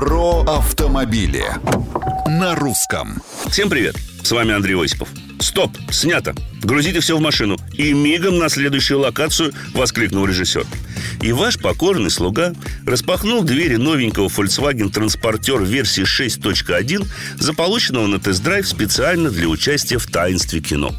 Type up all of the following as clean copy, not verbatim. Про автомобили на русском. Всем привет, с вами Андрей Осипов. Стоп, снято. Грузите все в машину. И мигом на следующую локацию, воскликнул режиссер. И ваш покорный слуга распахнул двери новенького Volkswagen Transporter версии 6.1, заполученного на тест-драйв специально для участия в таинстве кино.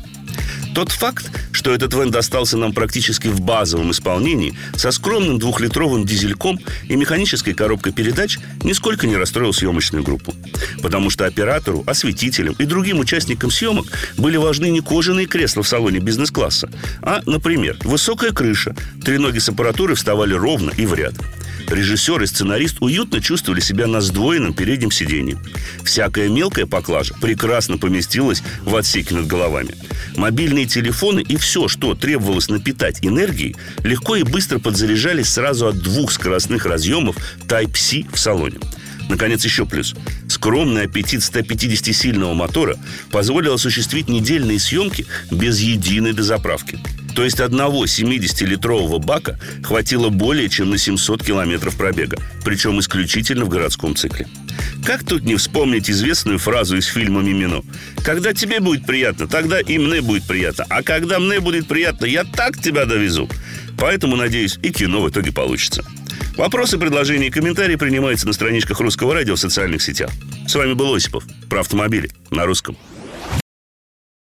Тот факт, что этот вэн достался нам практически в базовом исполнении, со скромным 2-литровым дизельком и механической коробкой передач, нисколько не расстроил съемочную группу. Потому что оператору, осветителям и другим участникам съемок были важны не кожаные кресла в салоне бизнес-класса, а, например, высокая крыша, три ноги с аппаратурой вставали ровно и в ряд. Режиссер и сценарист уютно чувствовали себя на сдвоенном переднем сидении. Всякая мелкая поклажа прекрасно поместилась в отсеке над головами. Мобильные телефоны и все, что требовалось напитать энергией, легко и быстро подзаряжались сразу от двух скоростных разъемов Type-C в салоне. Наконец, еще плюс. Скромный аппетит 150-сильного мотора позволил осуществить недельные съемки без единой дозаправки. То есть одного 70-литрового бака хватило более чем на 700 километров пробега, причем исключительно в городском цикле. Как тут не вспомнить известную фразу из фильма «Мимино»: «Когда тебе будет приятно, тогда и мне будет приятно, а когда мне будет приятно, я так тебя довезу». Поэтому, надеюсь, и кино в итоге получится. Вопросы, предложения и комментарии принимаются на страничках Русского радио в социальных сетях. С вами был Осипов. Про автомобили на русском.